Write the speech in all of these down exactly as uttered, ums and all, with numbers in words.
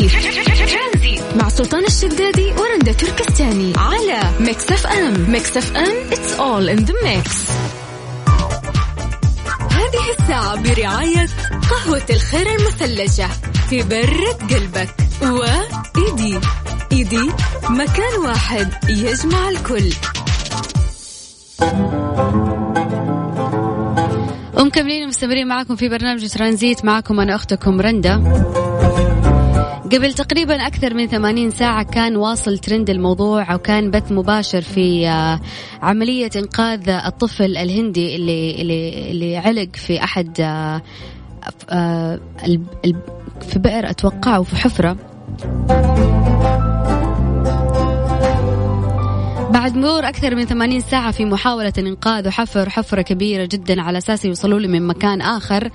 ترانزيت مع سلطان الشدادي ورندا تركستاني على ميكس اف ام. ميكس اف ام it's all in the mix. هذه الساعة برعاية قهوة الخير المثلجة تبرد قلبك وإيدي. إيدي مكان واحد يجمع الكل. مكملين ومستمرين معكم في برنامج ترانزيت، معكم أنا أختكم رندا. قبل تقريبا أكثر من ثمانين ساعة كان واصل ترند الموضوع، وكان بث مباشر في عملية إنقاذ الطفل الهندي اللي اللي, اللي علق في أحد في بئر أتوقع وفي حفرة. بعد مرور أكثر من ثمانين ساعة في محاولة إنقاذ وحفر حفرة كبيرة جدا على أساس يوصلوا له من مكان آخر،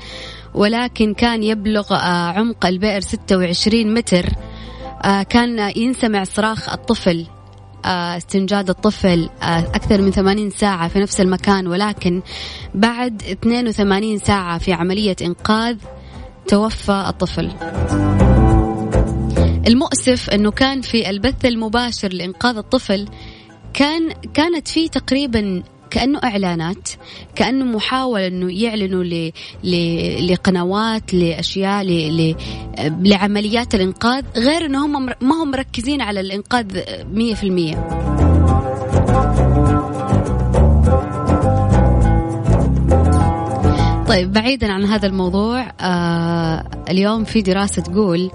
ولكن كان يبلغ عمق البئر ستة وعشرين متر. كان ينسمع صراخ الطفل، استنجاد الطفل أكثر من ثمانين ساعة في نفس المكان، ولكن بعد اثنين وثمانين ساعة في عملية إنقاذ توفى الطفل. المؤسف أنه كان في البث المباشر لإنقاذ الطفل كان كانت فيه تقريبا كأنه إعلانات، كأنه محاولة أنه يعلنوا ل... ل... لقنوات لأشياء ل... ل... لعمليات الإنقاذ، غير أنه هم ما هم مركزين على الإنقاذ مية في المية. طيب بعيدا عن هذا الموضوع، آه اليوم في دراسة تقول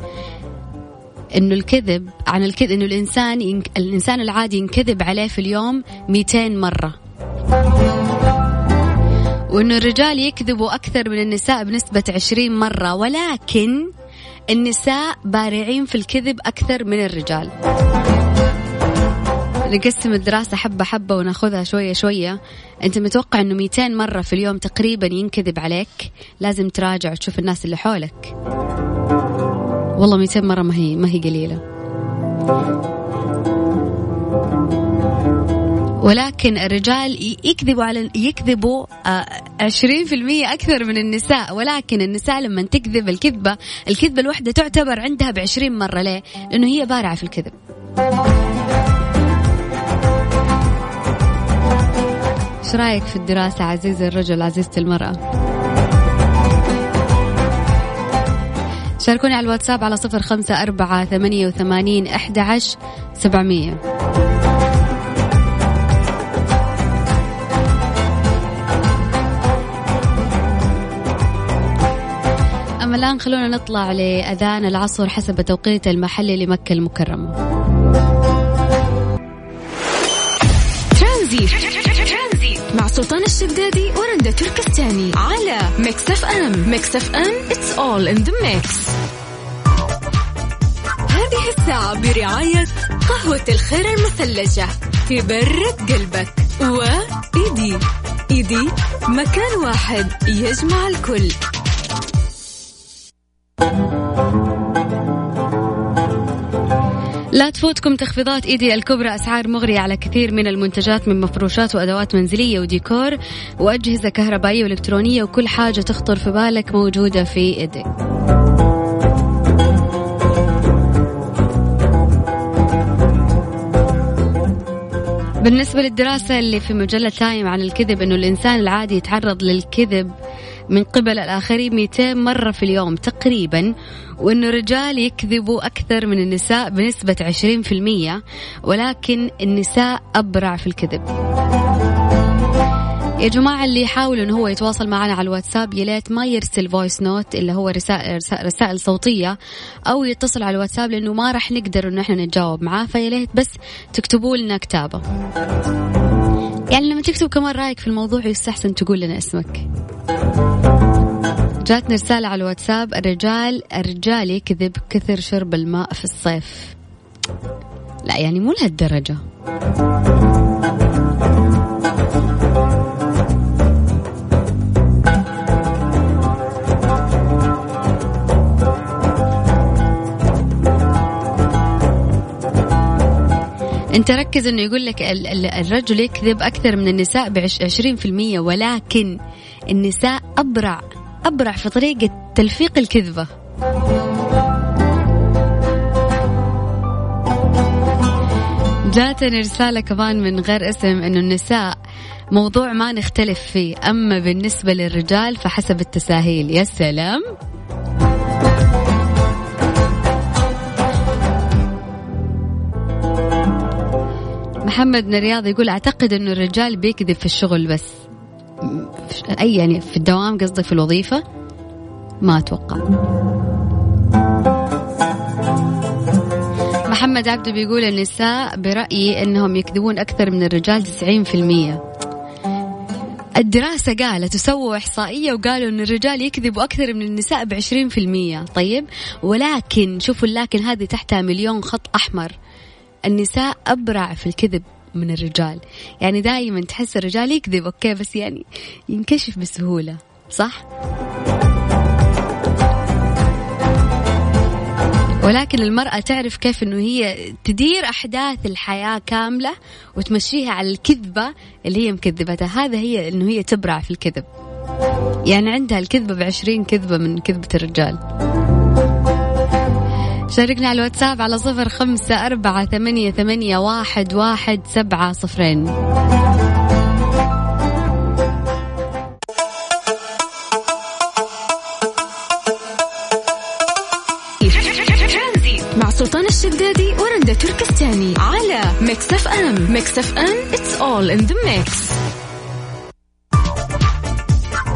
إنه الكذب عن الكذب إنه الإنسان ينك... الإنسان العادي ينكذب عليه في اليوم مئتين مرة، وإنه الرجال يكذبوا أكثر من النساء بنسبة عشرين مرة، ولكن النساء بارعين في الكذب أكثر من الرجال. نقسم الدراسة حبة حبة وناخذها شوية شوية. أنت متوقع إنه مئتين مرة في اليوم تقريبا ينكذب عليك؟ لازم تراجع وتشوف الناس اللي حولك. والله مئتين مرة ما هي ما هي قليلة. ولكن الرجال يكذبوا على يكذبوا عشرين في المية أكثر من النساء، ولكن النساء لما تكذب الكذبة الكذبة الواحدة تعتبر عندها بعشرين مرة. ليه؟ لأنه هي بارعة في الكذب. شو رأيك في الدراسة عزيزي الرجل عزيزتي المرأة؟ شاركوني على الواتساب على صفر خمسة أربعة ثمانية وثمانين أحد عشر سبعمية. أما الآن خلونا نطلع لأذان العصر حسب توقيت المحلي لمكة المكرمة. ترانزيت مع سلطان الشدادي ورندا تركستاني على ميكس اف ام. ميكس اف ام it's all in the mix. هذه الساعة برعاية قهوة الخير المثلجة تبرد قلبك وإيدي. إيدي مكان واحد يجمع الكل. لا تفوتكم تخفيضات إيدي الكبرى، أسعار مغرية على كثير من المنتجات من مفروشات وأدوات منزلية وديكور وأجهزة كهربائية وإلكترونية، وكل حاجة تخطر في بالك موجودة في إيدي. بالنسبة للدراسة اللي في مجلة تايم عن الكذب، أنه الإنسان العادي يتعرض للكذب من قبل الآخرين مئتين مرة في اليوم تقريبا، وأنه الرجال يكذبوا أكثر من النساء بنسبة عشرين في المية، ولكن النساء أبرع في الكذب. يا جماعة اللي يحاولوا أنه هو يتواصل معنا على الواتساب يليت ما يرسل فويس نوت اللي هو رسائل, رسائل صوتية، أو يتصل على الواتساب لأنه ما رح نقدر أنه احنا نتجاوب معاه، فيليت بس تكتبوا لنا كتابة. يعني لما تكتب كمان رأيك في الموضوع يستحسن تقول لنا اسمك. جاتني رسالة على الواتساب، الرجال الرجال يكذب كثر شرب الماء في الصيف. لا يعني مو لهالدرجة. انت ركز انه يقول لك الرجل يكذب اكثر من النساء بعشرين في المية، ولكن النساء ابرع ابرع في طريقة تلفيق الكذبة. جاتني رسالة كمان من غير اسم إنه النساء موضوع ما نختلف فيه، أما بالنسبة للرجال فحسب التساهيل. يا سلام. محمد من الرياض يقول أعتقد إنه الرجال بيكذب في الشغل بس، أي يعني في الدوام قصدي، في الوظيفة ما أتوقع. محمد عبده بيقول النساء برأيي أنهم يكذبون أكثر من الرجال تسعين بالمية. الدراسة قالت وسووا إحصائية وقالوا أن الرجال يكذبوا أكثر من النساء بعشرين بالمية. طيب، ولكن شوفوا، لكن هذه تحتها مليون خط أحمر. النساء أبرع في الكذب من الرجال، يعني دائما تحس الرجال يكذب أوكي بس يعني ينكشف بسهولة، صح؟ ولكن المرأة تعرف كيف أنه هي تدير أحداث الحياة كاملة وتمشيها على الكذبة اللي هي مكذبتها. هذا هي أنه هي تبرع في الكذب، يعني عندها الكذبة بعشرين كذبة من كذبة الرجال. شاركنا على الواتساب على صفر خمسة أربعة ثمانية ثمانية واحد واحد سبعة صفرين. مع سلطان الشدادي ورندا تركستاني على ميكس اف ام. ميكس اف ام it's all in the mix.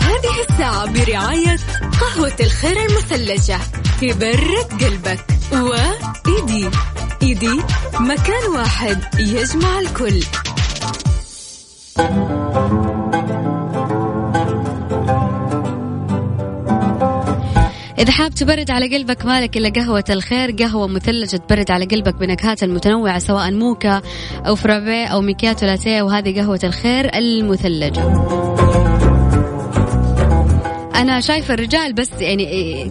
هذه الساعة برعاية قهوة الخير المثلجة تبرد قلبك، و إيدي إيدي مكان واحد يجمع الكل. إذا حاب تبرد على قلبك مالك إلا قهوة الخير، قهوة مثلجة تبرد على قلبك بنكهاتها المتنوعة سواء موكا أو فرابي أو ميكياتو لاتيه، وهذه قهوة الخير المثلجة. أنا شايفة الرجال بس يعني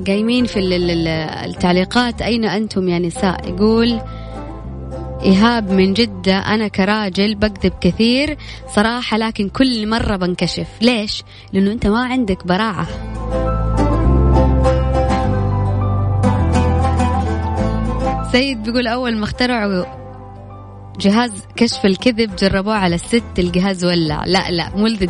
قايمين في التعليقات، أين أنتم يا نساء؟ يقول إيهاب من جدة، أنا كراجل بكذب كثير صراحة، لكن كل مرة بنكشف. ليش؟ لأنه أنت ما عندك براعة. سيد بيقول أول ما اخترعوا جهاز كشف الكذب جربوه على الست، الجهاز ولع. لا لا مولد.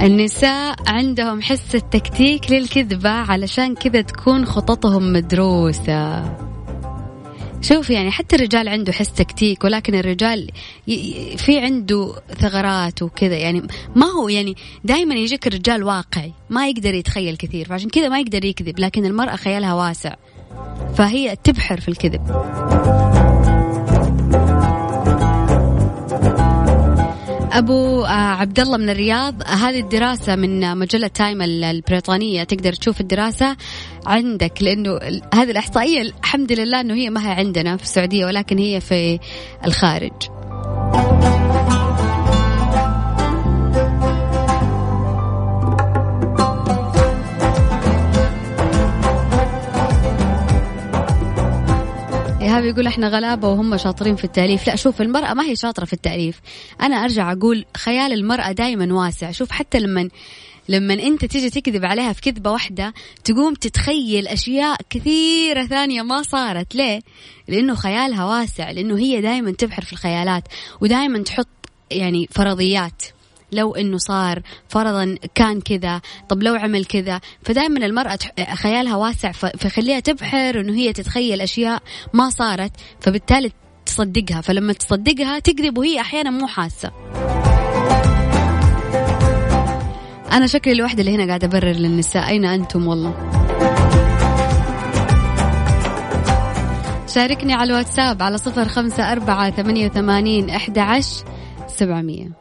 النساء عندهم حس التكتيك للكذبة، علشان كذا تكون خططهم مدروسة. شوف يعني حتى الرجال عنده حس تكتيك، ولكن الرجال في عنده ثغرات وكذا، يعني ما هو يعني دائما يجيك الرجال واقعي، ما يقدر يتخيل كثير، فعشان كذا ما يقدر يكذب. لكن المرأة خيالها واسع فهي تبحر في الكذب. أبو عبد الله من الرياض، هذه الدراسة من مجلة تايم البريطانية، تقدر تشوف الدراسة عندك، لأنه هذه الإحصائية الحمد لله أنه هي ما هي عندنا في السعودية ولكن هي في الخارج. إيهاب يقول إحنا غلابة وهم شاطرين في التأليف. لا شوف، المرأة ما هي شاطرة في التأليف. أنا أرجع أقول خيال المرأة دايما واسع. شوف حتى لما لما أنت تيجي تكذب عليها في كذبة واحدة تقوم تتخيل أشياء كثيرة ثانية ما صارت. ليه؟ لأنه خيالها واسع، لأنه هي دايما تبحر في الخيالات ودايما تحط يعني فرضيات، لو أنه صار فرضا كان كذا، طب لو عمل كذا. فدائما المرأة خيالها واسع فخليها تبحر أنه هي تتخيل أشياء ما صارت، فبالتالي تصدقها، فلما تصدقها تكذب وهي أحيانا مو حاسة. أنا شكلي الوحدة اللي هنا قاعدة أبرر للنساء. أين أنتم والله؟ شاركني على الواتساب على صفر خمسة أربعة ثمانية ثمانين أحد عشر سبعمية.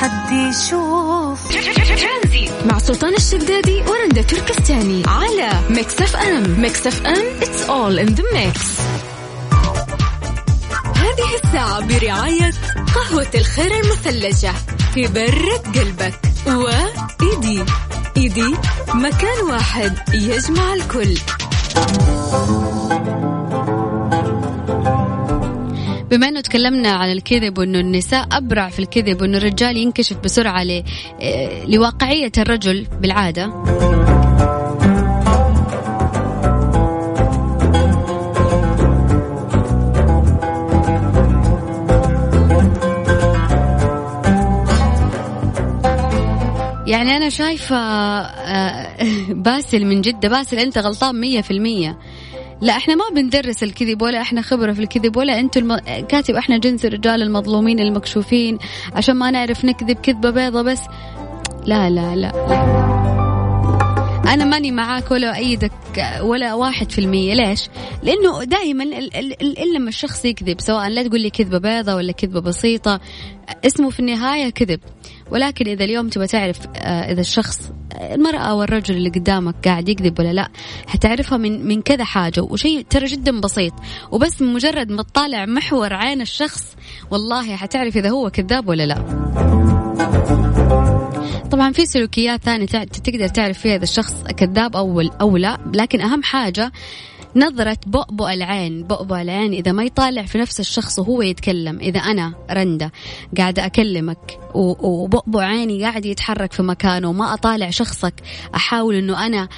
حد يشوف مع سلطان الشدادي ورندا تركستاني على ميكس اف ام. ميكس اف ام it's all in the mix. هذه الساعة برعاية قهوة الخير المثلجة تبرد قلبك، و إيدي إيدي مكان واحد يجمع الكل. بما أنه تكلمنا عن الكذب وأنه النساء أبرع في الكذب وأنه الرجال ينكشف بسرعة ل... لواقعية الرجل بالعادة، يعني أنا شايفة باسل من جدة، باسل أنت غلطان مية في المية. لا احنا ما بندرس الكذب ولا احنا خبرة في الكذب ولا انتو الم... كاتب احنا جنس الرجال المظلومين المكشوفين عشان ما نعرف نكذب كذبة بيضة بس. لا لا لا انا ماني معاك ولا ايدك ولا واحد في المية. ليش؟ لانه دائما لما الشخص يكذب، سواء لا تقول لي كذبة بيضة ولا كذبة بسيطة، اسمه في النهاية كذب. ولكن إذا اليوم تبى تعرف إذا الشخص المرأة والرجل اللي قدامك قاعد يكذب ولا لا، هتعرفها من من كذا حاجة، وشيء ترى جدا بسيط، وبس مجرد ما تطالع محور عين الشخص والله هتعرف إذا هو كذاب ولا لا. طبعا في سلوكيات ثانية تقدر تعرف فيها إذا الشخص كذاب أول أو لا، لكن أهم حاجة نظرة بؤبؤ العين. بؤبؤ العين إذا ما يطالع في نفس الشخص وهو يتكلم، إذا أنا رندة قاعدة أكلمك وبؤبؤ عيني قاعد يتحرك في مكانه وما أطالع شخصك، أحاول أنه أنا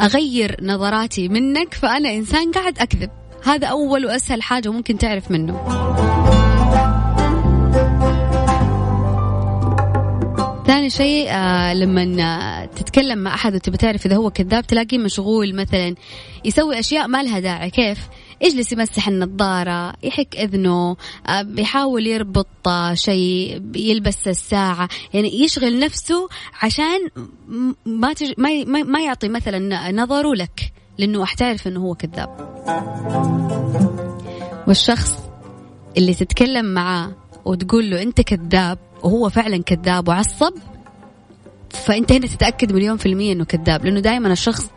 أغير نظراتي منك، فأنا إنسان قاعد أكذب. هذا أول وأسهل حاجة ممكن تعرف منه. ثاني شيء آه لما تتكلم مع أحد وتبي تعرف إذا هو كذاب، تلاقيه مشغول مثلا يسوي أشياء ما لها داعي. كيف؟ يجلس يمسح النظارة، يحك إذنه، آه بيحاول يربط شيء، يلبس الساعة، يعني يشغل نفسه عشان ما تج... ما, ما ما يعطي مثلا نظره لك، لأنه أحتعرف إنه هو كذاب. والشخص اللي تتكلم معاه وتقول له أنت كذاب وهو فعلا كذاب وعصب، فأنت هنا تتأكد مليون في المية أنه كذاب. لأنه دائما الشخص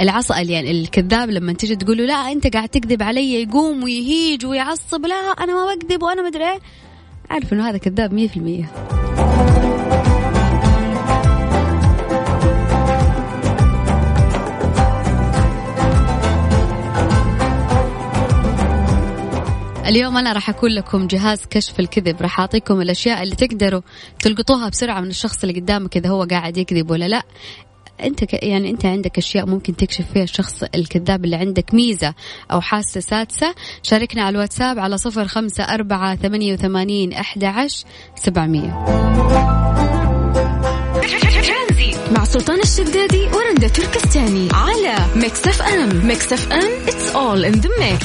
العصب يعني الكذاب لما تيجي تقول له لا أنت قاعد تكذب علي، يقوم ويهيج ويعصب، لا أنا ما بكذب وأنا مدري، عارف أنه هذا كذاب مية في المية. اليوم أنا راح أقول لكم جهاز كشف الكذب، راح أعطيكم الأشياء اللي تقدروا تلقطوها بسرعة من الشخص اللي قدامك إذا هو قاعد يكذب ولا لا. أنت ك... يعني أنت عندك أشياء ممكن تكشف فيها الشخص الكذاب اللي عندك ميزة أو حاسة سادسة. شاركنا على الواتساب على صفر خمسة أربعة ثمانية وثمانين أحد عشر سبعمية. مع سلطان الشدادي ورندا تركستاني على ميكس اف ام. ميكس اف ام it's all in the mix.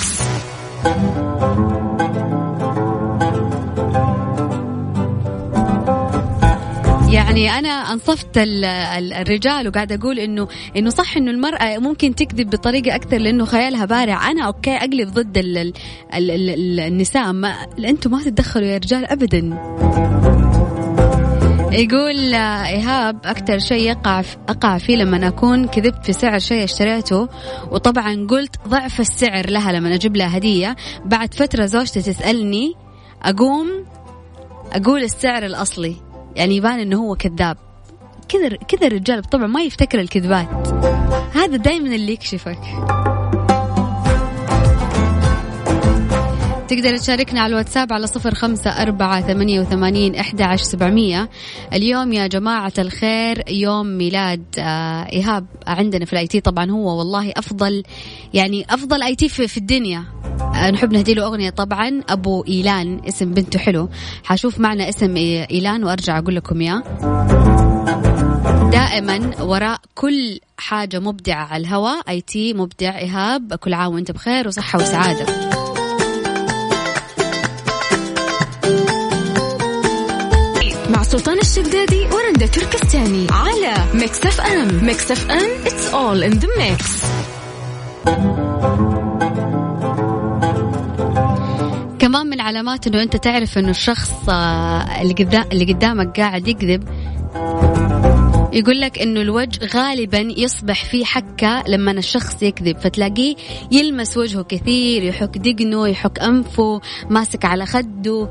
يعني أنا أنصفت الرجال وقاعدة أقول إنه إنه صح إنه المرأة ممكن تكذب بطريقة أكثر لأنه خيالها بارع. أنا أوكي أقلب ضد ال ال ال النساء، ما أنتم ما تتدخلوا يا رجال أبدا. يقول إيهاب أكثر شيء أقع أقع فيه لما أكون كذبت في سعر شيء اشتريته، وطبعا قلت ضعف السعر لها لما أجيب لها هدية. بعد فترة زوجتي تسألني أقوم أقول السعر الأصلي، يعني يبان إنه هو كذاب. كذا كذا الرجال طبعا ما يفتكر الكذبات، هذا دائما اللي يكشفك. تقدر تشاركنا على الواتساب على صفر خمسة أربعة ثمانية وثمانين أحد عشر سبعمية. اليوم يا جماعة الخير يوم ميلاد آه إيهاب عندنا في الآيتي. طبعا هو والله أفضل يعني أفضل آيتي في, في الدنيا. آه نحب نهدي له أغنية طبعا، أبو إيلان اسم بنته حلو. حشوف معنا اسم إيلان وأرجع أقول لكم يا. دائما وراء كل حاجة مبدعة على الهواء آيتي مبدع إيهاب. كل عام وانت بخير وصحة وسعادة. سلطان الشدادي ورندا تركستاني على ميكس اف ام. ميكس اف ام it's all in the mix. كمان من علامات انه انت تعرف انه الشخص اللي قدامك قاعد يكذب يقول لك إنه الوجه غالبا يصبح فيه حكة لما الشخص يكذب، فتلاقيه يلمس وجهه كثير، يحك دقنه، يحك أنفه، ماسك على خده،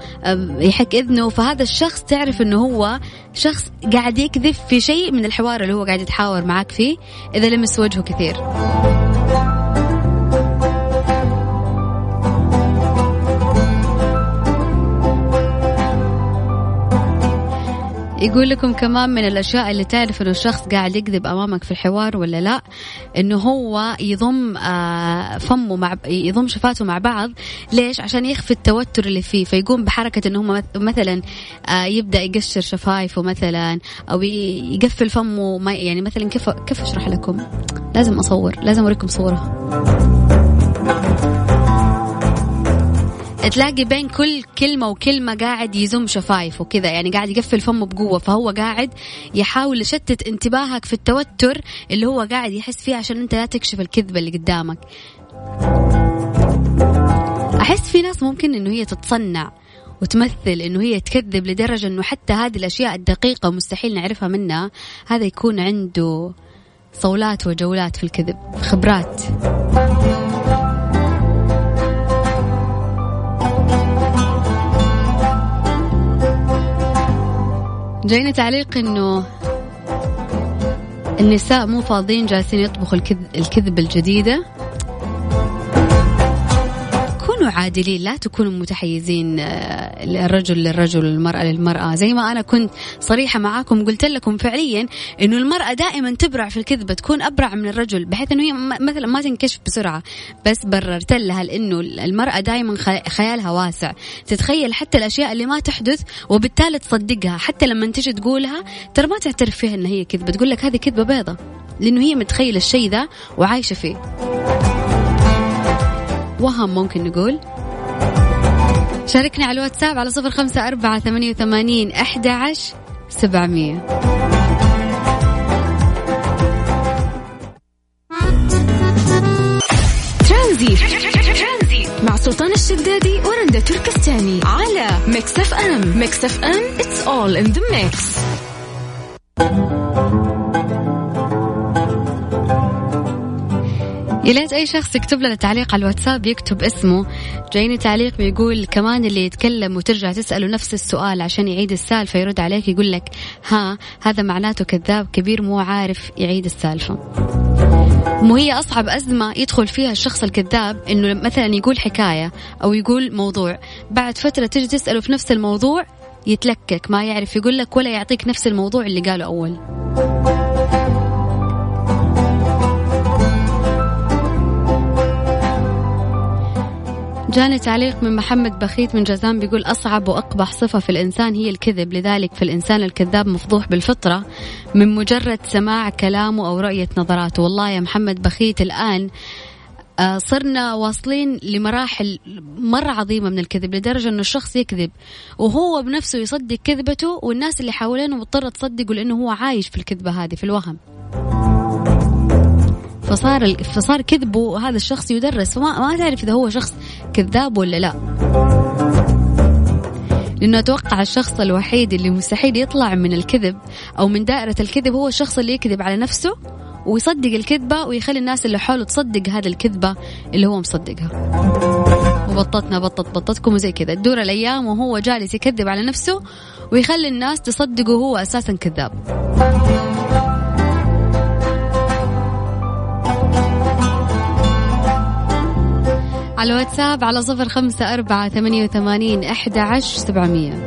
يحك إذنه، فهذا الشخص تعرف إنه هو شخص قاعد يكذب في شيء من الحوار اللي هو قاعد يتحاور معك فيه إذا لمس وجهه كثير. يقول لكم كمان من الأشياء اللي تعرف إنه الشخص قاعد يكذب أمامك في الحوار ولا لا، إنه هو يضم فمه مع يضم شفاته مع بعض. ليش؟ عشان يخفي التوتر اللي فيه، فيقوم بحركة إنه هو مثلا يبدأ يقشر شفايفه مثلا، أو يقفل فمه، ما يعني مثلا كيف كيف أشرح لكم؟ لازم أصور، لازم أوريكم صورة. تلاقي بين كل كلمة وكلمة قاعد يزم شفايفه كذا، يعني قاعد يقفل فمه بقوة، فهو قاعد يحاول يشتت انتباهك في التوتر اللي هو قاعد يحس فيه عشان انت لا تكشف الكذبة اللي قدامك. أحس في ناس ممكن انه هي تتصنع وتمثل انه هي تكذب لدرجة انه حتى هذه الأشياء الدقيقة مستحيل نعرفها منها، هذا يكون عنده صولات وجولات في الكذب، خبرات. جاينا تعليق إنه النساء مو فاضيين جالسين يطبخوا الكذب الجديدة. كونوا عادلين، لا تكونوا متحيزين، الرجل للرجل، المرأة للمرأة. زي ما أنا كنت صريحة معاكم قلت لكم فعليا إنه المرأة دائما تبرع في الكذبة، تكون أبرع من الرجل بحيث إنه هي مثلا ما تنكشف بسرعة. بس بررت لها لأنه المرأة دائما خيالها واسع، تتخيل حتى الأشياء اللي ما تحدث وبالتالي تصدقها، حتى لما تيجي تقولها ترى ما تعترف فيها إن هي كذبة، تقول لك هذه كذبة بيضة لأنه هي متخيلة الشيء ذا وعايشة فيه. وهم ممكن نقول. شاركنا على الواتساب على صفر خمسة أربعة ثمانية وثمانين أحد عشر سبعمية. ترانزيت مع سلطان الشدادي ورندا تركستاني على ميكس اف ام. ميكس اف ام it's all in the mix. يا ليت أي شخص يكتب لنا تعليق على الواتساب يكتب اسمه. جايني تعليق بيقول كمان اللي يتكلم وترجع تسأله نفس السؤال عشان يعيد السالفة يرد عليك يقول لك ها، هذا معناته كذاب كبير مو عارف يعيد السالفة. مو هي أصعب أزمة يدخل فيها الشخص الكذاب إنه مثلا يقول حكاية أو يقول موضوع، بعد فترة تجي تسأله في نفس الموضوع يتلكك، ما يعرف يقول لك ولا يعطيك نفس الموضوع اللي قاله أول. جاني تعليق من محمد بخيت من جازان بيقول أصعب وأقبح صفة في الإنسان هي الكذب، لذلك في الإنسان الكذاب مفضوح بالفطرة من مجرد سماع كلامه أو رؤية نظراته. والله يا محمد بخيت الآن صرنا واصلين لمراحل مرة عظيمة من الكذب، لدرجة أنه الشخص يكذب وهو بنفسه يصدق كذبته والناس اللي حوالينه مضطرة تصدقه لأنه هو عايش في الكذبة هذه في الوهم، فصار فصار كذبه هذا الشخص يدرس، وما ما تعرف إذا هو شخص كذاب ولا لا، لأنه أتوقع الشخص الوحيد اللي مستحيل يطلع من الكذب أو من دائرة الكذب هو الشخص اللي يكذب على نفسه ويصدق الكذبة ويخلي الناس اللي حوله تصدق هذا الكذبة اللي هو مصدقها. وبطتنا بطت بطتكم وزي كذا تدور الأيام وهو جالس يكذب على نفسه ويخلي الناس تصدقه هو أساسا كذاب. على الواتساب على صفر خمسة أربعة ثمانية وثمانين أحد عشر سبعمية.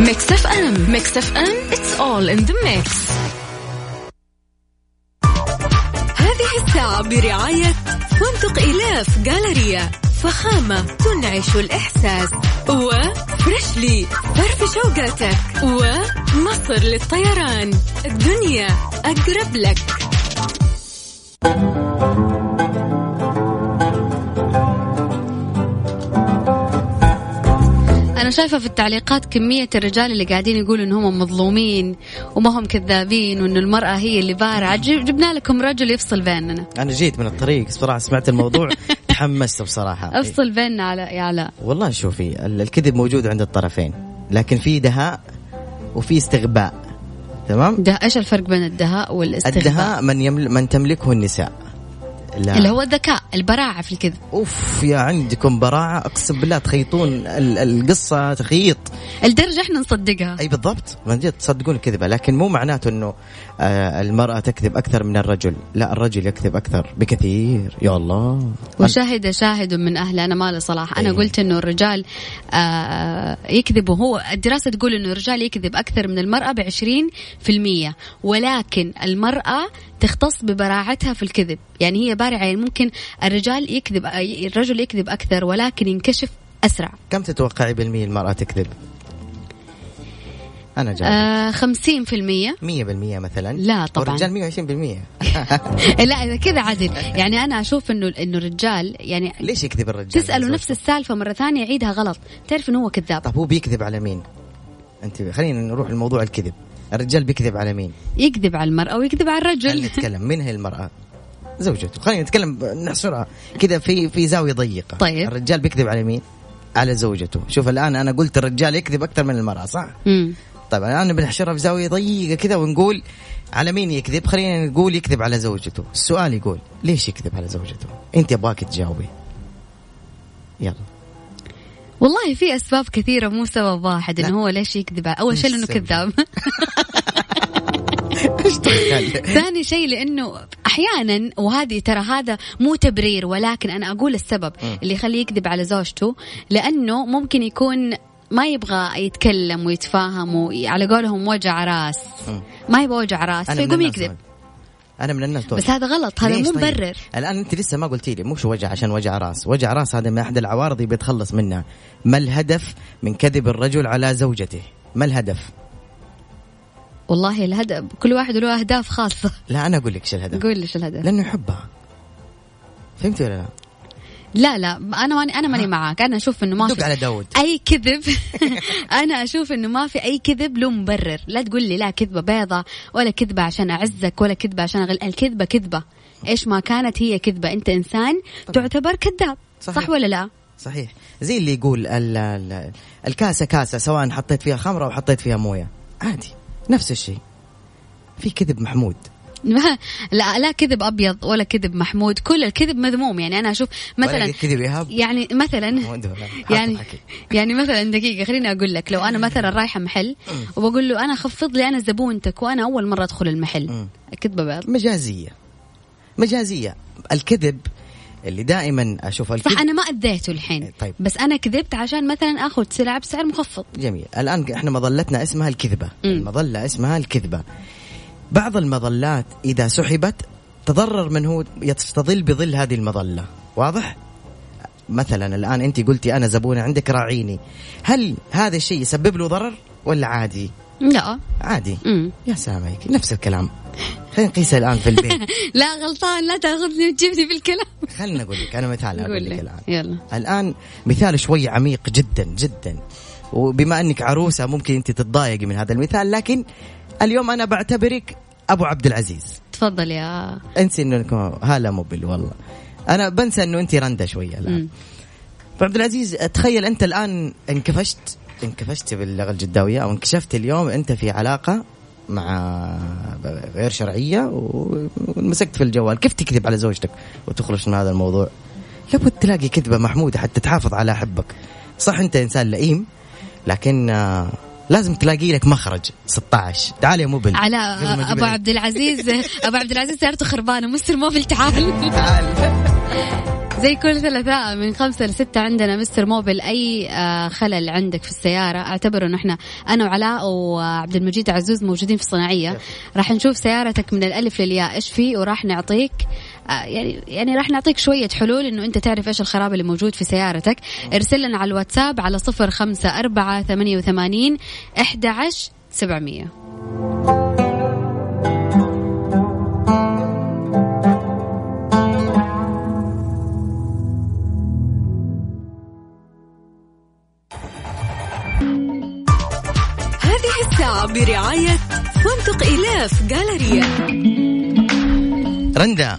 Mix إف إم. Mix إف إم. It's all in the mix. هذه الساعة برعاية فندق إلاف جالريا، فخامة تنعش الإحساس، وفريشلي فرف شوقاتك، ومصر للطيران، الدنيا أقرب لك. شايفة في التعليقات كمية الرجال اللي قاعدين يقولوا إنهم مظلومين وما هم كذابين وإنه المرأة هي اللي بارعة. جبنا لكم رجل يفصل بيننا. أنا جيت من الطريق بصراحة سمعت الموضوع تحمست بصراحة. أفصل بيننا على يا علاء. والله شوفي الكذب موجود عند الطرفين, لكن في دهاء وفي استغباء. تمام. ده إيش الفرق بين الدهاء والاستغباء؟ الدهاء من يمل من تملكه النساء. لا. اللي هو الذكاء, البراعة في الكذب. أوف يا عندكم براعة, أقسم بالله تخيطون القصة تخيط الدرجة إحنا نصدقها. أي بالضبط, من جد تصدقون الكذبة, لكن مو معناته إنه آه المرأة تكذب أكثر من الرجل, لا الرجل يكذب أكثر بكثير. يا الله. وشاهد شاهد من أهله, أنا مالي صلاح. أنا أيه. قلت إنه الرجال آه يكذب, وهو الدراسة تقول إنه الرجال يكذب أكثر من المرأة بعشرين في المية, ولكن المرأة تختص ببراعتها في الكذب, يعني هي بارعة. يعني ممكن الرجال يكذب, الرجل يكذب أكثر ولكن ينكشف أسرع. كم تتوقعي بالمية المرأة تكذب؟ أنا جاوبت خمسين في المية, مية بالمية مثلا. لا طبعا والرجال مية وعشرين بالمية. لا إذا كذا عدل, يعني أنا أشوف إنه إنه الرجال يعني ليش يكذب الرجال؟ تسأله نفس السالفة مرة ثانية يعيدها غلط, تعرف إنه هو كذاب. طب هو بيكذب على مين؟ أنت خلينا نروح لموضوع الكذب. الرجال بيكذب على مين؟ يكذب على المرأة ويكذب على الرجل. خلينا نتكلم من هي المرأة؟ زوجته. خلينا نتكلم نحصرها كذا في في زاوية ضيقة. طيب الرجال بيكذب على مين؟ على زوجته. شوف الآن أنا قلت الرجال يكذب أكثر من المرأة, صح؟ امم طيب الآن بنحشرها في زاوية ضيقة كذا ونقول على مين يكذب؟ خلينا نقول يكذب على زوجته. السؤال يقول ليش يكذب على زوجته؟ أنت أبغاك تجاوبي. يلا. والله في أسباب كثيرة مو سبب واحد إنه هو ليش يكذب. أول شيء لأنه كذاب. ثاني شيء لأنه أحيانا, وهذه ترى هذا مو تبرير ولكن أنا أقول السبب اللي يخليه يكذب على زوجته, لأنه ممكن يكون ما يبغى يتكلم ويتفاهم, وعلى قولهم وجع راس, ما يبغى وجع راس فيقوم يكذب. أنا من الناس. بس هذا غلط, هذا مو مبرر. طيب. الآن أنت لسه ما قلتي لي مش وجع عشان وجع راس. وجع راس هذا من أحد العوارض اللي بيتخلص منها. ما الهدف من كذب الرجل على زوجته؟ ما الهدف؟ والله الهدف كل واحد له أهداف خاصة. لا أنا أقول لك شو الهدف. قول لي شو الهدف. لأنه يحبها. فهمتي ولا لا؟ لا لا أنا أنا ماني معاك. أنا أشوف إنه ما في على داود أي كذب. أنا أشوف إنه ما في أي كذب له مبرر. لا تقول لي لا كذبة بيضة ولا كذبة عشان أعزك ولا كذبة عشان أغل. الكذبة كذبة إيش ما كانت, هي كذبة. أنت إنسان تعتبر كذاب, صح ولا لا؟ صحيح. زي اللي يقول ال ال الكاسة كاسة, سواء حطيت فيها خمرة أو حطيت فيها موية عادي نفس الشيء. في كذب محمود. لا لا كذب أبيض ولا كذب محمود, كل الكذب مذموم. يعني أنا أشوف مثلا يعني مثلا يعني يعني مثلا دقيقة خليني أقول لك, لو أنا مثلا رايحة محل وبقول له أنا خفض لي أنا زبونتك وأنا أول مرة أدخل المحل, كذبة بيض مجازية. مجازية الكذب اللي دائما أشوف الكذب. صح أنا ما أديته الحين. طيب. بس أنا كذبت عشان مثلا أخذ سلعة بسعر مخفض. جميل. الآن إحنا مظلتنا اسمها الكذبة. المظلة اسمها الكذبة. بعض المظلات إذا سحبت تضرر من هو يستظل بظل هذه المظلة. واضح؟ مثلا الآن أنت قلتي أنا زبونة عندك راعيني, هل هذا الشيء يسبب له ضرر ولا عادي؟ لا عادي. مم. يا سامعك نفس الكلام. خلينا نقيسها الآن في البيت. لا غلطان, لا تأخذني وتجيبني في الكلام. خلينا أقول لك أنا مثال أقول لك الآن. يلا. الآن مثال شوي عميق جدا جدا, وبما أنك عروسة ممكن أنت تتضايقي من هذا المثال, لكن اليوم أنا بعتبرك أبو عبد العزيز. تفضل يا أنسي أنكم هلا موبيل. والله أنا بنسى أنه أنت رندة شوية الآن. فعبد العزيز تخيل أنت الآن انكفشت انكفشت باللغة الجداوية, أو انكشفت اليوم أنت في علاقة مع غير شرعية ومسكت في الجوال. كيف تكذب على زوجتك وتخرج من هذا الموضوع؟ لابد تلاقي كذبة محمودة حتى تحافظ على حبك. صح أنت إنسان لئيم, لكن لازم تلاقي لك مخرج. ستة عشر تعال يا موبل على أبو عبد العزيز. أبو عبد العزيز سيارته خربانة, مستر موبل تعال. تعال. زي كل ثلاثاء من خمسة لستة عندنا مستر موبل. أي خلل عندك في السيارة اعتبره نحن أنا وعلاء وعبد المجيد عزوز موجودين في الصناعية. راح نشوف سيارتك من الألف للياء إيش فيه, وراح نعطيك يعني يعني راح نعطيك شوية حلول إنه أنت تعرف إيش الخراب اللي موجود في سيارتك. ارسل لنا على الواتساب على صفر خمسة أربعة ثمانية وثمانين أحد عشر سبعمية. كاف جالريا. رندا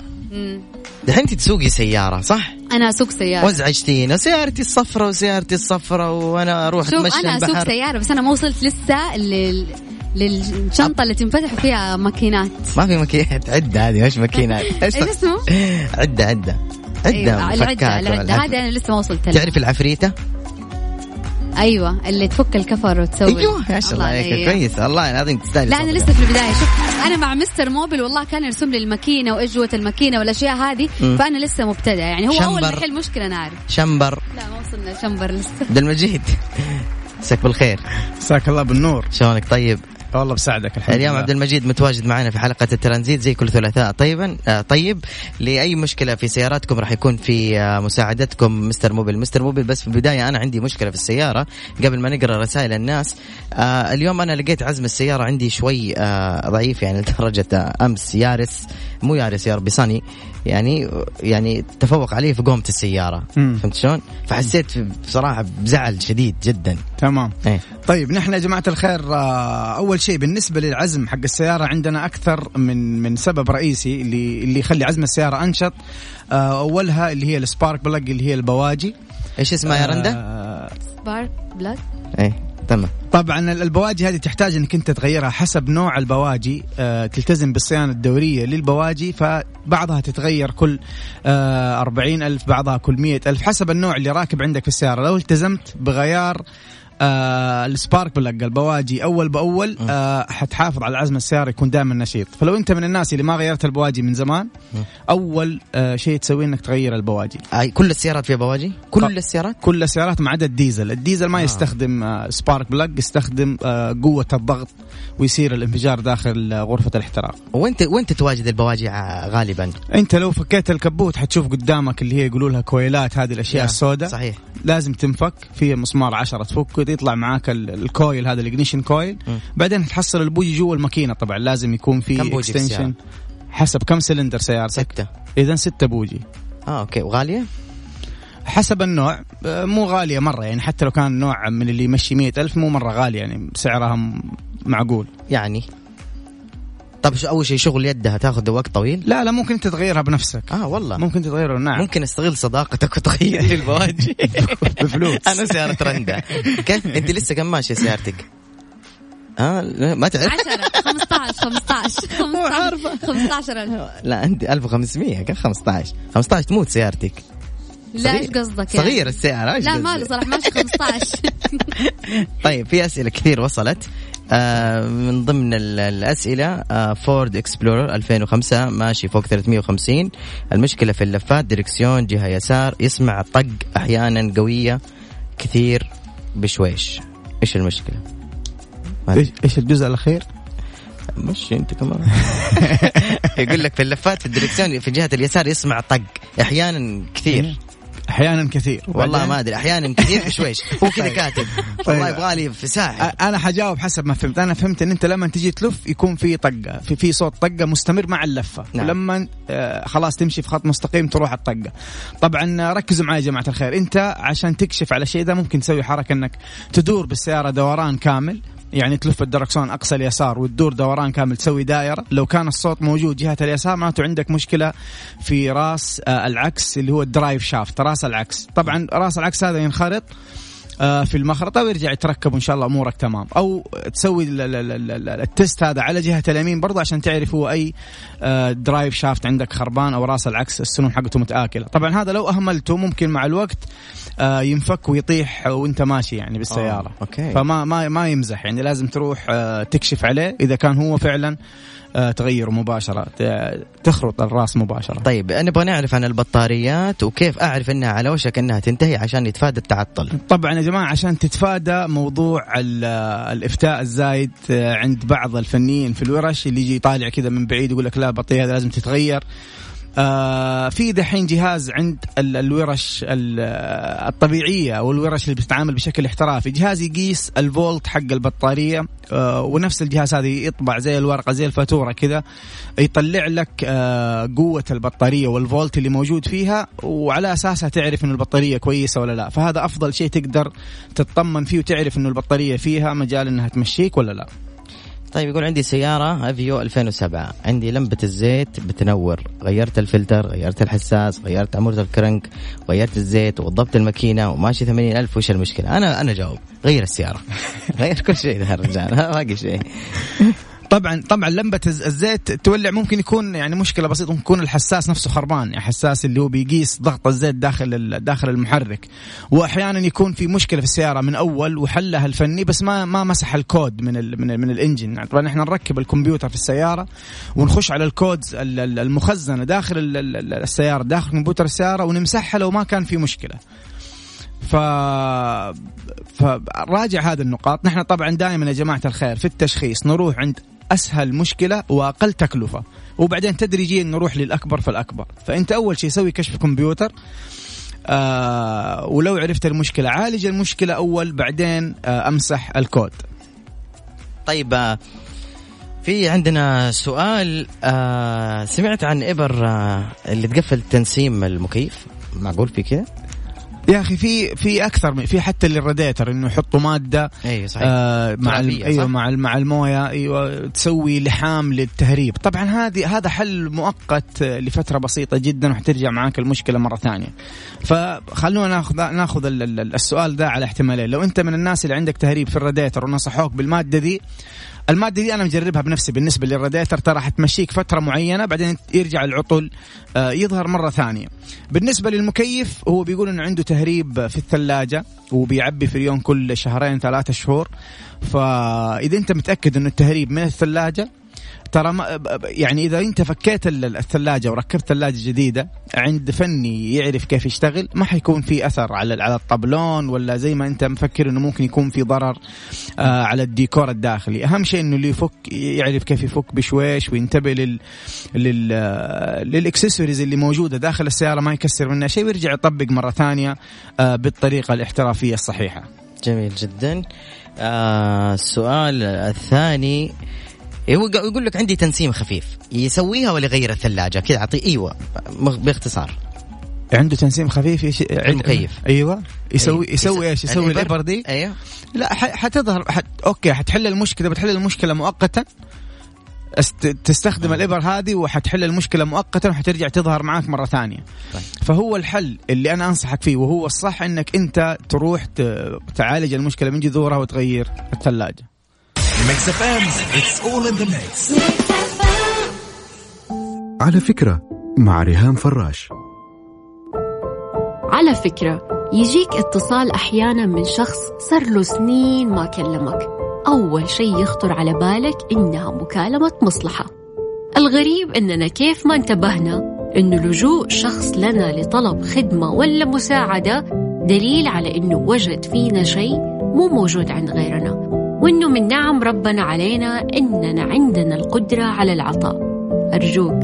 دحين انت تسوقي سيارة صح؟ أنا أسوق سيارة. وازعجتينا سيارتي الصفرة وسيارتي الصفرة وأنا أروح أتمشى البحر. شوف أنا أسوق سيارة بس أنا ما وصلت لسه لل للشنطة اللي تنفتح فيها ماكينات. ما في ماكينات عدة هذه مش ماكينات. إيش اسمه؟ عدة عدة عدة. العدة العدة هذه أنا لسه ما وصلت لها. تعرف العفريتة؟ أيوة اللي تفك الكفر وتسوي. أيوة ما شاء الله عليك كويس الله العظيم تستاهل. لا أنا لسه في البداية. شوف أنا مع مستر موبل والله كان يرسم لي الماكينة وأجوة الماكينة والأشياء هذه فأنا لسه مبتدئة يعني هو أول ما يحل مشكلة أنا أعرف. شمبر. لا ما وصلنا شمبر لسه. عبد المجيد مساك بالخير. مساك الله بالنور. شلونك طيب؟ والله بساعدك الحمد اليوم عبد المجيد متواجد معنا في حلقة الترانزيت زي كل ثلاثاء طيبا طيب لأي مشكلة في سياراتكم راح يكون في مساعدتكم مستر موبل مستر موبل بس في البداية أنا عندي مشكلة في السيارة قبل ما نقرأ رسائل الناس. اليوم أنا لقيت عزم السيارة عندي شوي ضعيف يعني لدرجة أمس يارس مو يارس يا ربي صاني يعني يعني تفوق عليه في قومة السيارة م. فهمت شلون؟ فحسيت بصراحة بزعل شديد جدا. تمام ايه؟ طيب نحن يا جماعة الخير أول شيء بالنسبة للعزم حق السيارة عندنا أكثر من من سبب رئيسي اللي اللي يخلي عزم السيارة أنشط. أولها اللي هي السبارك بلاك اللي هي البواجي. إيش اسمها يا رندا؟ آه سبارك بلاك إيه تمام. طبعا البواجي هذه تحتاج انك انت تغيرها حسب نوع البواجي آه، تلتزم بالصيانه الدوريه للبواجي فبعضها تتغير كل آه، أربعين ألف بعضها كل مئة ألف حسب النوع اللي راكب عندك في السياره. لو التزمت بغيار آه، السبارك بلاك البواجي أول بأول آه، حتحافظ على عزم السيارة يكون دائما نشيط. فلو أنت من الناس اللي ما غيرت البواجي من زمان أول آه، شيء تسوي إنك تغير البواجي. كل السيارات فيها بواجي؟ كل السيارات؟ كل السيارات ما عدا الديزل. الديزل ما آه. يستخدم آه، سبارك بلاك يستخدم آه، قوة الضغط ويصير الانفجار داخل غرفة الاحتراق. وأنت وأنت تواجد البواجي غالبا؟ أنت لو فكيت الكبوت حتشوف قدامك اللي هي يقولوا لها كويلات هذه الأشياء السوداء. صحيح. لازم تنفك في مسمار عشرة تفك يطلع معاك الكويل هذا الإجنيشن كويل م. بعدين تحصل البوجي جوا الماكينة. طبعا لازم يكون في اكستنشن حسب كم سلندر سيارتك. ستة. إذن ستة بوجي. آه أوكي. وغالية حسب النوع مو غالية مرة يعني حتى لو كان نوع من اللي يمشي مئة ألف مو مرة غالية يعني سعرها معقول يعني. طب أول شيء شغل يدها تأخذ وقت طويل؟ لا لا ممكن تتغيرها بنفسك. آه والله ممكن تتغيرها. نعم ممكن استغل صداقتك وتغير لي البواجي بفلوس. أنا سيارة رندا كيف أنت لسه كم ماشي سيارتك؟ آه ما تعرف عشرة خمستاعش خمستاعش مو عارفة خمستاعش. لا أنت ألف وخمسمية كم خمستاعش خمستاعش تموت سيارتك. لا إيش قصدك؟ صغير السيارة. لا ماله صراحة ماشي خمستاعش. طيب في أسئلة كثير وصلت آه من ضمن الأسئلة آه فورد إكسبلورر ألفين وخمسة ماشي فوق ثلاثمية وخمسين. المشكلة في اللفات ديركسيون جهة يسار يسمع طق أحيانا قوية كثير بشويش. إيش المشكلة؟ إيش الجزء الأخير؟ مش أنت كمان. يقول لك في اللفات في الديركسيون في جهة اليسار يسمع طق أحيانا كثير احيانا كثير والله ما ادري احيانا كثير بشويش هو كذا كاتب والله يبغى لي في ساحه. انا حجاوب حسب ما فهمت. انا فهمت ان انت لما تجي تلف يكون في طقه في في صوت طقه مستمر مع اللفه. نعم. ولما آه خلاص تمشي في خط مستقيم تروح الطقه. طبعا ركزوا معي يا جماعه الخير. انت عشان تكشف على شيء ده ممكن تسوي حركه انك تدور بالسياره دوران كامل يعني تلف الدركسون أقصى اليسار وتدور دوران كامل تسوي دائرة. لو كان الصوت موجود جهة اليسار معناته عندك مشكلة في راس العكس اللي هو الدرايف شافت راس العكس. طبعا راس العكس هذا ينخرط في المخرطة ويرجع يتركب إن شاء الله أمورك تمام. أو تسوي التست هذا على جهة اليمين برضه عشان تعرف هو أي درايف شافت عندك خربان أو راس العكس السنون حقته متآكلة. طبعا هذا لو أهملته ممكن مع الوقت ينفك ويطيح وانت ماشي يعني بالسيارة. أوكي. فما ما ما يمزح يعني لازم تروح تكشف عليه إذا كان هو فعلا تغير مباشرة تخرط الراس مباشرة. طيب أنا أبغى نعرف عن البطاريات وكيف أعرف أنها على وشك أنها تنتهي عشان يتفادى التعطل. طبعا يا جماعة عشان تتفادى موضوع الإفتاء الزايد عند بعض الفنيين في الورش اللي يجي يطالع كذا من بعيد يقول لك لا بطارية هذا لازم تتغير. آه في دحين جهاز عند الورش الطبيعية أو الورش اللي بتتعامل بشكل احترافي جهاز يقيس الفولت حق البطارية آه ونفس الجهاز هذا يطبع زي الورقة زي الفاتورة كذا يطلع لك آه قوة البطارية والفولت اللي موجود فيها وعلى أساسها تعرف إنه البطارية كويسة ولا لا. فهذا أفضل شيء تقدر تتطمن فيه وتعرف إنه البطارية فيها مجال إنها تمشيك ولا لا. طيب يقول عندي سيارة افيو ألفين وسبعة, عندي لمبة الزيت بتنور, غيرت الفلتر, غيرت الحساس, غيرت عمورة الكرنك, غيرت الزيت, وضبط الماكينة, وماشي ثمانين ألف. وش المشكلة؟ أنا أنا جاوب غير السيارة, غير كل شيء ده الرجال, باقي شيء. طبعا طبعا لمبة الزيت تولع ممكن يكون يعني مشكلة بسيطة, ممكن يكون الحساس نفسه خربان, الحساس اللي هو بيقيس ضغط الزيت داخل داخل المحرك. واحيانا يكون في مشكلة في السيارة من اول وحلها الفني بس ما ما مسح الكود من ال من, ال من الانجن. يعني طبعا احنا نركب الكمبيوتر في السيارة ونخش على الكودز المخزنة داخل السيارة, داخل كمبيوتر السيارة, ونمسحها لو ما كان في مشكلة. ف فراجع هذه النقاط. نحن طبعا دائما يا جماعة الخير في التشخيص نروح عند أسهل مشكلة وأقل تكلفة, وبعدين تدريجيا نروح للأكبر فالأكبر. فأنت أول شيء سوي كشف كمبيوتر, آه ولو عرفت المشكلة عالج المشكلة أول, بعدين آه أمسح الكود. طيب في عندنا سؤال, آه سمعت عن إبر آه اللي تقفل تنسيم المكيف, معقول في كده؟ يا اخي في في اكثر من في, حتى للراديتر انه يحطوا ماده أيه آه مع ايوه مع مع المويه, ايوه تسوي لحام للتهريب. طبعا هذه هذا حل مؤقت لفتره بسيطه جدا, وحترجع معاك المشكله مره ثانيه. فخلونا ناخذ ناخذ السؤال ده على احتمالين. لو انت من الناس اللي عندك تهريب في الراديتر ونصحوك بالماده دي, المادة دي أنا مجربها بنفسي بالنسبة للراديتر, ترى حتمشيك فترة معينة بعدين يرجع العطل يظهر مرة ثانية. بالنسبة للمكيف هو بيقول إنه عنده تهريب في الثلاجة وبيعبي في اليوم كل شهرين ثلاثة شهور. فإذا أنت متأكد إنه التهريب من الثلاجة, ترى يعني إذا أنت فكيت الثلاجة وركبت ثلاجة جديدة عند فني يعرف كيف يشتغل, ما حيكون في أثر على على الطبلون ولا زي ما أنت مفكر إنه ممكن يكون في ضرر آه على الديكور الداخلي. أهم شيء إنه اللي يفك يعرف كيف يفك بشويش, وينتبه لل لل للإكسسوريز اللي موجودة داخل السيارة ما يكسر منها شيء, ويرجع يطبق مرة ثانية آه بالطريقة الاحترافية الصحيحة. جميل جدا. آه السؤال الثاني يقول لك عندي تنسيم خفيف, يسويها ولا يغير الثلاجة كذا؟ أعطي أيوة باختصار. عنده تنسيم خفيف يش... المكيف أيوة يسوي أيوة. يسوي إيش يسوي, يسوي الإبر دي أيوة. لا حتظهر حت... أوكي حتحل المشكلة, بتحل المشكلة مؤقتا. است... تستخدم الإبر هذه وحتحل المشكلة مؤقتا, وحترجع تظهر معاك مرة ثانية. طيب. فهو الحل اللي أنا أنصحك فيه وهو الصح إنك أنت تروح ت... تعالج المشكلة من جذورها وتغير الثلاجة. Mix إف إم, it's all in the mix. على فكرة مع ريهام فراش. على فكرة يجيك اتصال أحيانا من شخص صار له سنين ما كلمك, أول شيء يخطر على بالك إنها مكالمة مصلحة. الغريب إننا كيف ما انتبهنا إنه لجوء شخص لنا لطلب خدمة ولا مساعدة دليل على إنه وجد فينا شيء مو موجود عند غيرنا, وإنه من نعم ربنا علينا إننا عندنا القدرة على العطاء. أرجوك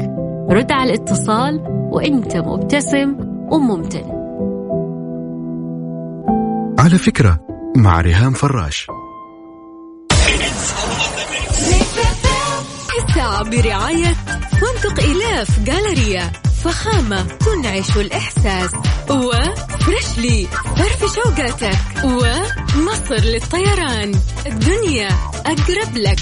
رد على الاتصال وإنت مبتسم وممتن. على فكرة مع ريهام فراش. الساعة برعاية فندق إلاف جالريا, فخامة تنعش الإحساس, وفرشلي فرف شوقاتك, ومصر للطيران الدنيا أقرب لك.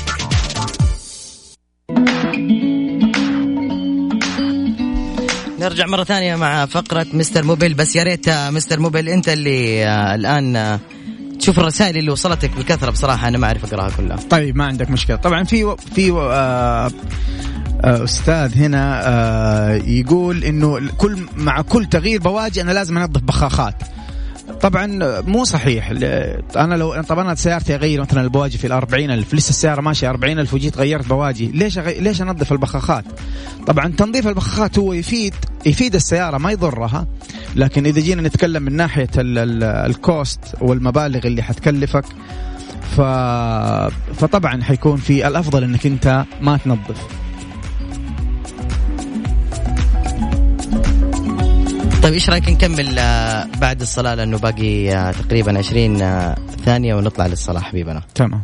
نرجع مرة ثانية مع فقرة مستر موبيل. بس يا ريت مستر موبيل أنت اللي الآن شوف الرسائل اللي وصلتك بالكثرة, بصراحة أنا ما أعرف أقرأها كلها. طيب ما عندك مشكلة. طبعا في و... في و... آ... أستاذ هنا آ... يقول إنه كل مع كل تغيير بواجي أنا لازم أنظف بخاخات. طبعا مو صحيح. أنا لو طبعا سيارتي أغير مثلا البواجي في الأربعين ألف, لسه السيارة ماشية أربعين ألف وجيت غيرت بواجي, ليش أغي... ليش أنظف البخاخات؟ طبعا تنظيف البخاخات هو يفيد يفيد السيارة ما يضرها. لكن إذا جينا نتكلم من ناحية الكوست والمبالغ اللي حتكلفك, ف... فطبعا حيكون في الأفضل أنك أنت ما تنظف. طيب إيش رأيك نكمل بعد الصلاة, لأنه باقي تقريبا عشرين ثانية ونطلع للصلاة حبيبنا. تمام.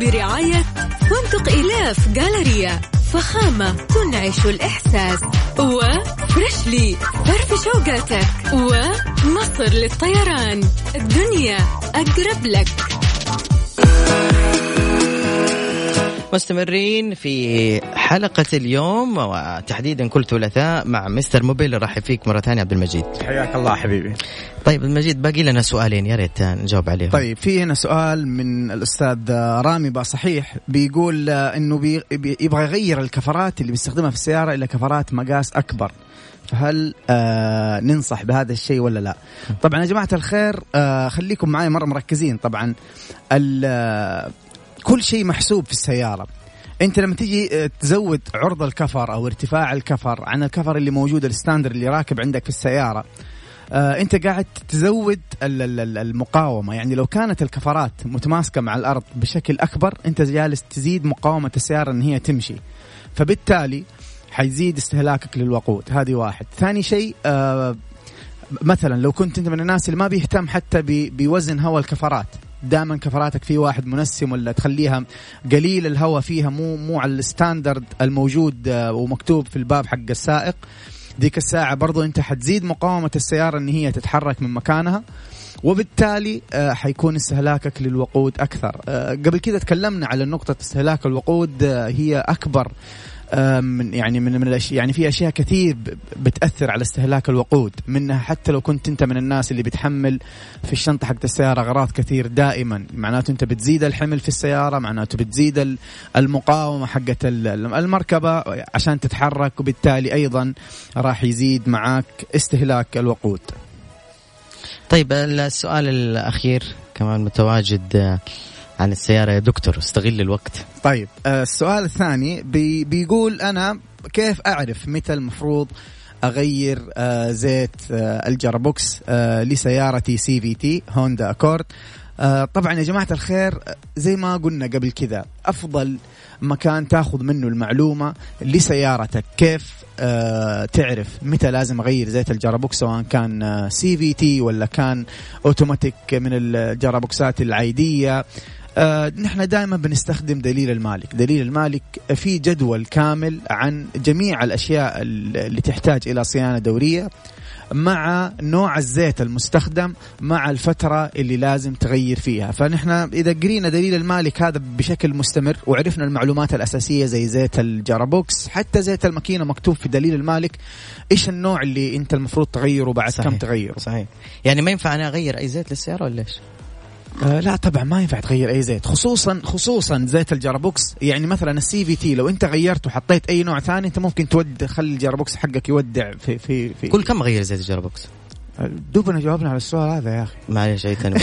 برعاية فندق إلاف جالريا, فخامة تنعش الإحساس, و فريشلي فرف شوقاتك ومصر للطيران الدنيا أقرب لك. مستمرين في حلقة اليوم وتحديدا كل ثلاثاء مع مستر موبيل. راح فيك مرة ثانية عبد المجيد. حياك الله حبيبي. طيب عبد المجيد باقي لنا سؤالين يا ريت نجاوب عليهم. طيب في هنا سؤال من الأستاذ رامي با صحيح بيقول إنه يبغى يغير الكفرات اللي بيستخدمها في السيارة إلى كفرات مقاس أكبر، فهل آه ننصح بهذا الشيء ولا لا؟ طبعا يا جماعة الخير آه خليكم معايا مرة مركزين. طبعا كل شيء محسوب في السيارة. أنت لما تيجي تزود عرض الكفر أو ارتفاع الكفر عن الكفر اللي موجود الستاندر اللي راكب عندك في السيارة، أنت قاعد تزود المقاومة. يعني لو كانت الكفرات متماسكة مع الأرض بشكل أكبر، أنت جالس تزيد مقاومة السيارة إن هي تمشي، فبالتالي حيزيد استهلاكك للوقود. هذه واحد. ثاني شيء مثلا لو كنت أنت من الناس اللي ما بيهتم حتى بوزن هوا الكفرات، دائما كفراتك في واحد منسم ولا تخليها قليل الهواء فيها، مو مو على الستاندرد الموجود ومكتوب في الباب حق السائق، ديك الساعة برضو انت حتزيد مقاومة السيارة ان هي تتحرك من مكانها، وبالتالي حيكون استهلاكك للوقود أكثر. قبل كده تكلمنا على نقطة استهلاك الوقود هي أكبر من يعني من من الأشياء، يعني في أشياء كثير بتأثر على استهلاك الوقود، منها حتى لو كنت أنت من الناس اللي بتحمل في الشنطة حق السيارة أغراض كثير دائما، معناته أنت بتزيد الحمل في السيارة، معناته بتزيد المقاومة حقة المركبة عشان تتحرك، وبالتالي أيضا راح يزيد معاك استهلاك الوقود. طيب السؤال الأخير كمان متواجد عن السيارة يا دكتور، استغل الوقت. طيب السؤال الثاني بي بيقول أنا كيف أعرف متى المفروض أغير زيت الجربوكس لسيارتي سي في تي هوندا أكورد؟ طبعا يا جماعة الخير زي ما قلنا قبل كذا، أفضل مكان تأخذ منه المعلومة لسيارتك كيف تعرف متى لازم أغير زيت الجرابوكس، سواء كان سي في تي ولا كان أوتوماتيك من الجرابوكسات العادية. نحن دائما بنستخدم دليل المالك. دليل المالك فيه جدول كامل عن جميع الأشياء اللي تحتاج إلى صيانة دورية، مع نوع الزيت المستخدم، مع الفترة اللي لازم تغير فيها. فنحن إذا قرينا دليل المالك هذا بشكل مستمر وعرفنا المعلومات الأساسية زي زيت الجرابوكس، حتى زيت الماكينة مكتوب في دليل المالك إيش النوع اللي أنت المفروض تغيره بعد صحيح. كم تغيره صحيح. يعني ما ينفع أنا أغير أي زيت للسيارة ولا إيش؟ آه لا طبعا ما ينفع تغير أي زيت، خصوصا خصوصا زيت الجرابوكس. يعني مثلا السي في تي لو أنت غيرت وحطيت أي نوع ثاني، أنت ممكن تودع خلي الجرابوكس حقك يودع في في, في كل كم غير زيت الجرابوكس. دوبنا جاوبنا على السؤال هذا يا أخي، معليش أي ثاني.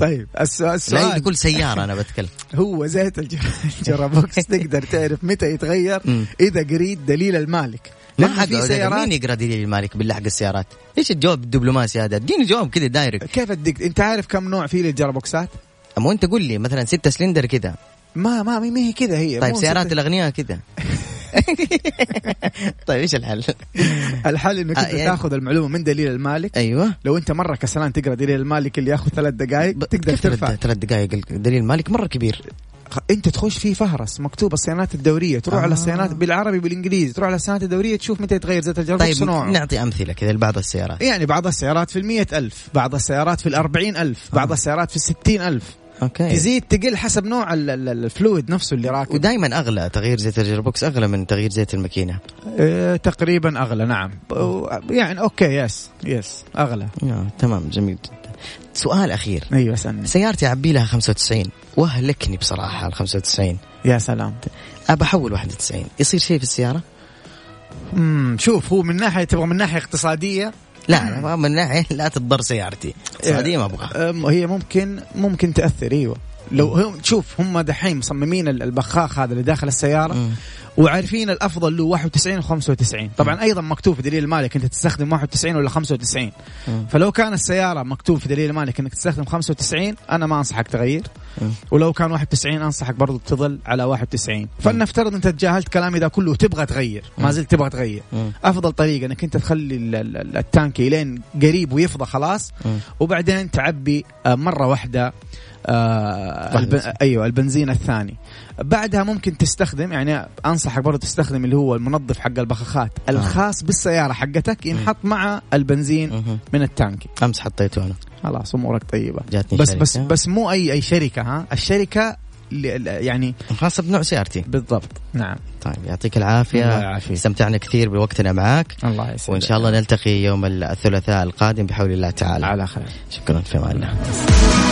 طيب السؤال لكل سيارة أنا بتكلم هو زيت الجرابوكس تقدر تعرف متى يتغير إذا قريت دليل المالك. ما في سيارات مين يقرأ دليل المالك بالله حق السيارات؟ إيش الجواب الدبلوماسي هذا؟ اديني جواب كذا دايركت. كيف أديك أنت عارف كم نوع فيه للجرابوكسات؟ أما أنت قل لي مثلا ستة سلندر كذا. ما ما ما هي كذا هي. طيب سيارات الأغنياء كذا. طيب إيش الحل؟ الحل إنك آه يعني... تأخذ المعلومة من دليل المالك. أيوة. لو أنت مرة كسلان تقرأ دليل المالك اللي يأخذ ثلاث دقائق ب... تقدر ترفع. ثلاث دقائق دليل المالك مرة كبير. انت تخش في فهرس مكتوب الصيانات الدوريه، تروح آه. على الصيانات بالعربي بالانجليزي، تروح على الصيانات الدوريه تشوف متى يتغير زيت الجرابوكس. طيب نوعه. نعطي امثله كذا لبعض السيارات. يعني بعض السيارات في المية ألف، بعض السيارات في الأربعين ألف، بعض السيارات في الستين ألف. أوكي. تزيد تقل حسب نوع الفلويد نفسه اللي راكب. ودائما أغلى تغيير زيت الجرابوكس أغلى من تغيير زيت الماكينة. اه تقريبا أغلى نعم. أوه. يعني أوكي يس يس أغلى. آه. تمام جميل. سؤال أخير. أيوة سألني. سيارتي عبي لها خمسة وتسعين وهلكني بصراحة ال خمسة وتسعين. يا سلام. أبى أحول واحد وتسعين، يصير شيء في السيارة؟ امم شوف هو من ناحية تبغى من ناحية اقتصادية. لا لا من ناحية لا تضر سيارتي اقتصادية ما أبغى. هي ممكن ممكن تأثر أيوة. لو هم شوف هم دحين مصممين البخاخ هذا اللي داخل السيارة م. وعارفين الأفضل له واحد وتسعين وخمسة وتسعين. طبعا أيضا مكتوب في دليل المالك أنت تستخدم واحد وتسعين ولا خمسة وتسعين. م. فلو كان السيارة مكتوب في دليل المالك أنك تستخدم خمسة وتسعين أنا ما أنصحك تغير. ولو كان واحد وتسعين انصحك برضو بتظل على واحد وتسعين. فلنفترض انت تجاهلت كلامي ده كله وتبغى تغير, ما زلت تبغى تغير, افضل طريقه انك انت تخلي التانكي لين قريب ويفضى خلاص, وبعدين تعبي مره واحده آه الب... ايوه البنزين الثاني. بعدها ممكن تستخدم, يعني انصحك برضه تستخدم اللي هو المنظف حق البخاخات الخاص بالسياره حقتك, ينحط مع البنزين من التانكي. امس حطيته انا, خلاص امورك طيبه. بس شركة. بس بس مو اي اي شركه, ها الشركه يعني خاصه بنوع سيارتي بالضبط. نعم. طيب يعطيك العافيه, استمتعنا كثير بوقتنا معك. الله يسعدك, وان شاء الله نلتقي يوم الثلاثاء القادم بحول الله تعالى على خير. شكرا في معنا.